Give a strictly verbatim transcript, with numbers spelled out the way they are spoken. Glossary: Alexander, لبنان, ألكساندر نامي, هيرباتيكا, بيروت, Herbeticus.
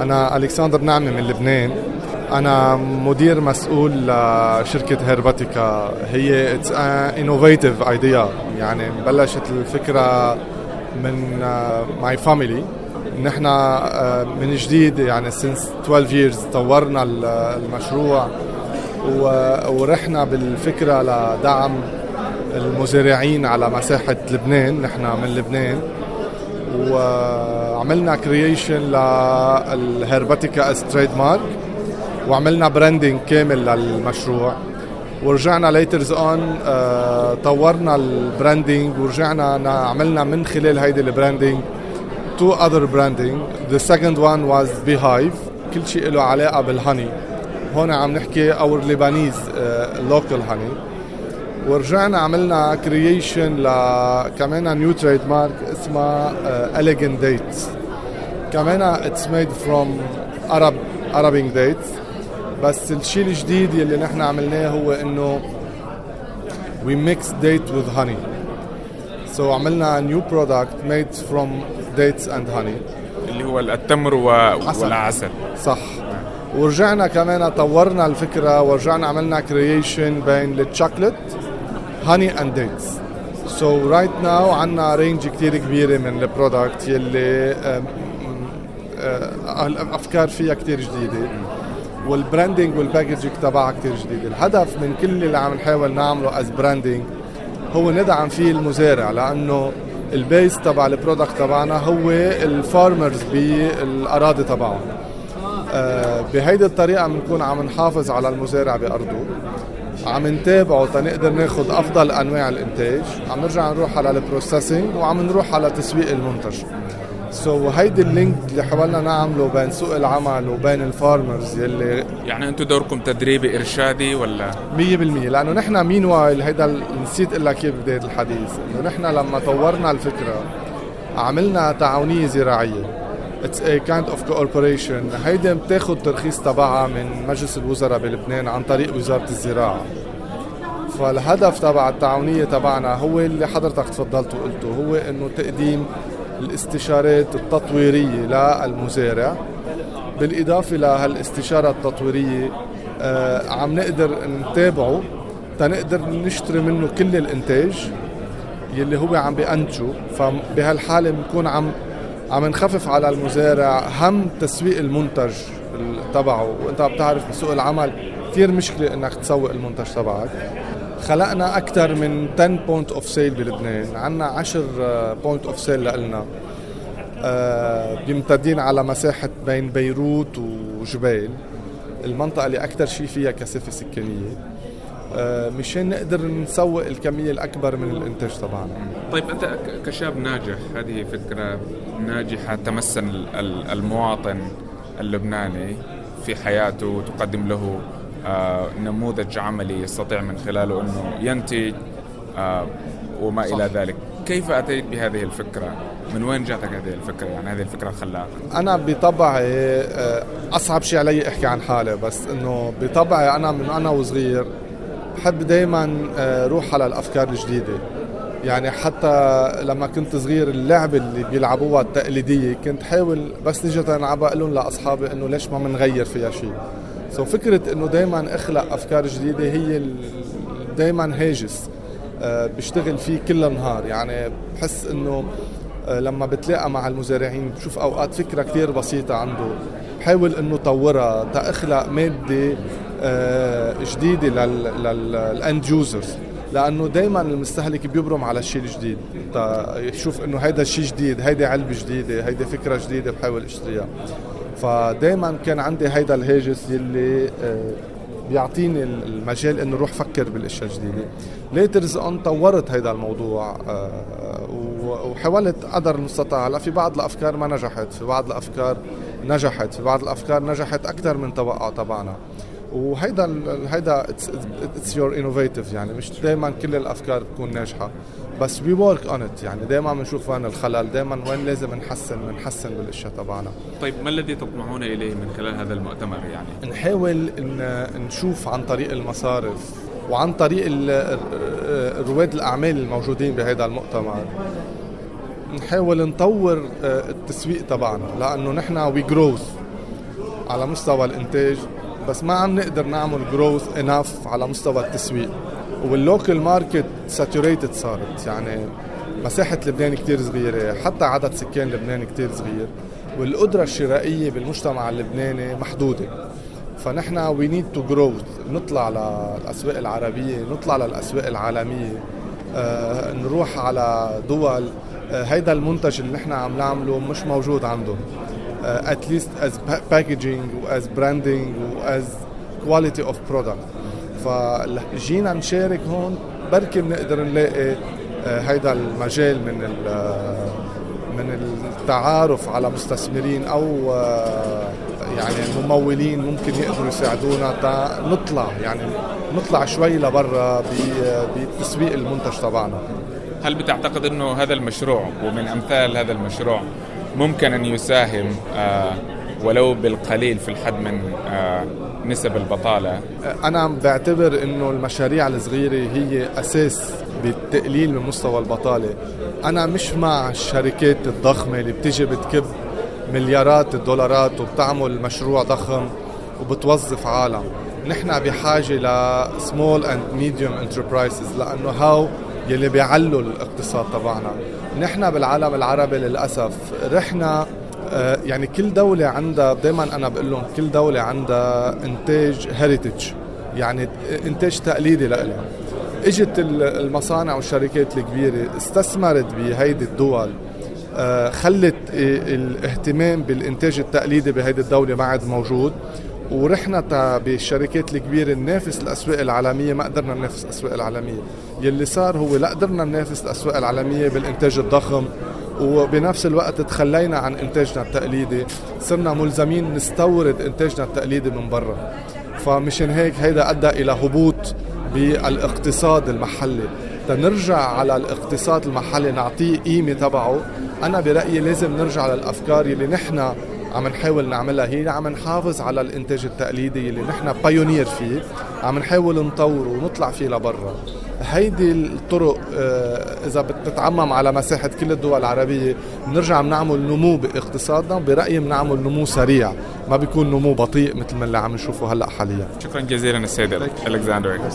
أنا ألكساندر نامي من لبنان. أنا مدير مسؤول لشركة هيرباتيكا. هي it's an innovative idea. يعني بلشت الفكرة من my family. نحن من جديد يعني since twelve years طورنا المشروع ورحنا بالفكرة لدعم المزارعين على مساحة لبنان. نحن من لبنان وعملنا كرييشن للهيرباتيكا از تريد مارك وعملنا براندينج كامل للمشروع ورجعنا ليترز اون طورنا البراندينج ورجعنا عملنا من خلال هيدي البراندينج تو اذر براندينج. ذا سكند وان واز بيهايف، كل شيء له علاقه بالهني. هون عم نحكي اور لبنانيز لوكال هني. ورجعنا عملنا كرييشن لكمان نيو تريد مارك اسمها Elegant Date. كمان it's made from Arab Arabic dates. بس الشيء الجديد يلي نحن عملناه هو انه we mix date with honey. So عملنا new product made from dates and honey اللي هو التمر والعسل. صح. ورجعنا كمان طورنا الفكرة ورجعنا عملنا كرييشن بين الشوكولات هاني اند ديتس. سو رايت ناو عندنا رينج كتير كبيرة من البرودكت يلي الأفكار فيها كتير جديدة والبراندينج والباكجينج تبعها كتير جديدة. الهدف من كل اللي عم نحاول نعمله از براندينج هو ندعم فيه المزارع لأنه البيس تبع البرودكت تبعنا هو الفارمرز بالأراضي تبعهم. بهيدي الطريقة بنكون عم نحافظ على المزارع بأرضه، عم نتابعه تنقدر ناخد أفضل أنواع الإنتاج، عم نرجع نروح على البروسيسنج وعم نروح على تسويق المنتج. سو so, هيدي اللينك اللي حاولنا نعمله بين سوق العمل وبين الفارمرز يلي يعني أنتو دوركم تدريبي إرشادي ولا؟ مية بالمية لأنه نحن مين وايل هيدا نسيت إلا كيف بداية الحديث إنه نحن لما طورنا الفكرة عملنا تعاونية زراعية. It's a kind of cooperation. هيدا بتاخد ترخيص تبعها من مجلس الوزراء بلبنان عن طريق وزارة الزراعة. فالهدف تبع التعاونية تبعنا هو اللي حضرتك تفضلت وقلته هو انه تقديم الاستشارات التطويرية للمزارع. بالاضافة لهالاستشارة التطويرية آه عم نقدر نتابعه تنقدر نشتري منه كل الانتاج يلي هو عم بينتجه. فبهالحالة بنكون عم عم نخفف على المزارع هم تسويق المنتج تبعه. وانت بتعرف بسوق العمل كتير مشكلة انك تسوق المنتج تبعك. خلقنا اكتر من ten point of sale بلبنان. عنا عشر point of sale لنا بيمتدين على مساحة بين بيروت وجبال، المنطقة اللي اكتر شيء فيها كثافة سكانية، مشان نقدر نسوق الكمية الأكبر من الإنتاج طبعاً. طيب أنت كشاب ناجح هذه فكرة ناجحة تمثل المواطن اللبناني في حياته وتقدم له نموذج عملي يستطيع من خلاله أنه ينتج وما صح. إلى ذلك كيف أتيت بهذه الفكرة؟ من وين جاتك هذه الفكرة؟ يعني هذه الفكرة الخلاقة. أنا بطبعي أصعب شيء علي أحكي عن حالي بس أنه بطبعي أنا من أنا وصغير بحب دايما روح على الأفكار الجديدة. يعني حتى لما كنت صغير اللعبة اللي بيلعبوها التقليدية كنت حاول بس نجيت ألعبها أقول لأصحابي أنه ليش ما منغير فيها شيء. سو فكرة أنه دايما أخلق أفكار جديدة هي دايما هاجس بشتغل فيه كل النهار. يعني بحس أنه لما بتلاقى مع المزارعين بشوف أوقات فكرة كتير بسيطة عنده بحاول أنه طورها تأخلق مادة جديدة للأند يوزرز لأنه دايما المستهلك بيبرم على الشيء الجديد يشوف أنه هيدا الشيء جديد، هيدا علبة جديدة، هيدا فكرة جديدة بحاول اشتريها. فدايما كان عندي هيدا الهاجس اللي بيعطيني المجال أنه روح فكر بالأشياء الجديدة. ليترز أن طورت هيدا الموضوع وحاولت قدر المستطاع. في بعض الأفكار ما نجحت، في بعض الأفكار نجحت، في بعض الأفكار نجحت أكثر من توقع تبعنا. وهيدا هيدا it's your innovative. يعني مش دايما كل الأفكار بتكون ناجحة بس we work on it. يعني دايما بنشوف وين الخلل، دايما وين لازم نحسن نحسن بالأشياء تبعنا. طيب ما الذي تطمحون إليه من خلال هذا المؤتمر؟ يعني نحاول إن نشوف عن طريق المصارف وعن طريق رواد الأعمال الموجودين بهذا المؤتمر نحاول نطور التسويق تبعنا لأنه نحن we growth. على مستوى الانتاج، بس ما عم نقدر نعمل growth enough على مستوى التسويق، واللوكال ماركت ساتوريتد صارت. يعني مساحة لبنان كتير صغيرة، حتى عدد سكان لبنان كتير صغير، والقدرة الشرائية بالمجتمع اللبناني محدودة. فنحن we need to grow، نطلع للأسواق العربية، نطلع للأسواق العالمية، آه، نروح على دول آه، هيدا المنتج اللي نحن عم نعمله مش موجود عندهم، آه، at least as packaging و as branding و as quality of product. فجينا نشارك هون، بركي بنقدر نلاقي هيدا المجال من من التعارف على مستثمرين او يعني ممولين ممكن يقدروا يساعدونا نطلع، يعني نطلع شوي لبرا بتسويق المنتج تبعنا. هل بتعتقد انه هذا المشروع ومن امثال هذا المشروع ممكن ان يساهم ولو بالقليل في الحد من نسب البطالة؟ أنا بعتبر إنه المشاريع الصغيرة هي أساس بالتقليل من مستوى البطالة. أنا مش مع الشركات الضخمة اللي بتيجي بتكب مليارات الدولارات وبتعمل مشروع ضخم وبتوظف عالم. نحن بحاجة ل small and medium enterprises، لأنه هاو يلي بيعلوا الاقتصاد تبعنا. نحن بالعالم العربي للأسف رحنا، يعني كل دولة عندها، دايما أنا بقول لهم كل دولة عندها إنتاج هيريتج، يعني إنتاج تقليدي لإلها. إجت المصانع والشركات الكبيرة استثمرت بهيدي الدول، خلت الاهتمام بالإنتاج التقليدي بهيدي الدولة ما عاد موجود، ورحنا بالشركات الكبيرة ننافس الأسواق العالمية، ما قدرنا ننافس الأسواق العالمية. يلي صار هو لا قدرنا ننافس الأسواق العالمية بالإنتاج الضخم، وبنفس الوقت تخلينا عن إنتاجنا التقليدي، صرنا ملزمين نستورد إنتاجنا التقليدي من برا. فمشان هيك هيدا أدى إلى هبوط بالاقتصاد المحلي. تنرجع على الاقتصاد المحلي نعطيه قيمة تبعه. أنا برأيي لازم نرجع للأفكار اللي نحن عم نحاول نعملها، هي عم نحافظ على الإنتاج التقليدي اللي نحن بايونير فيه، عم نحاول نطوره ونطلع فيه لبرا. هيدي الطرق إذا بتتعمم على مساحة كل الدول العربية بنرجع بنعمل نمو باقتصادنا. برأيي بنعمل نمو سريع، ما بيكون نمو بطيء مثل ما اللي عم نشوفه هلأ حاليا. شكرا جزيلا السيد ألكساندر.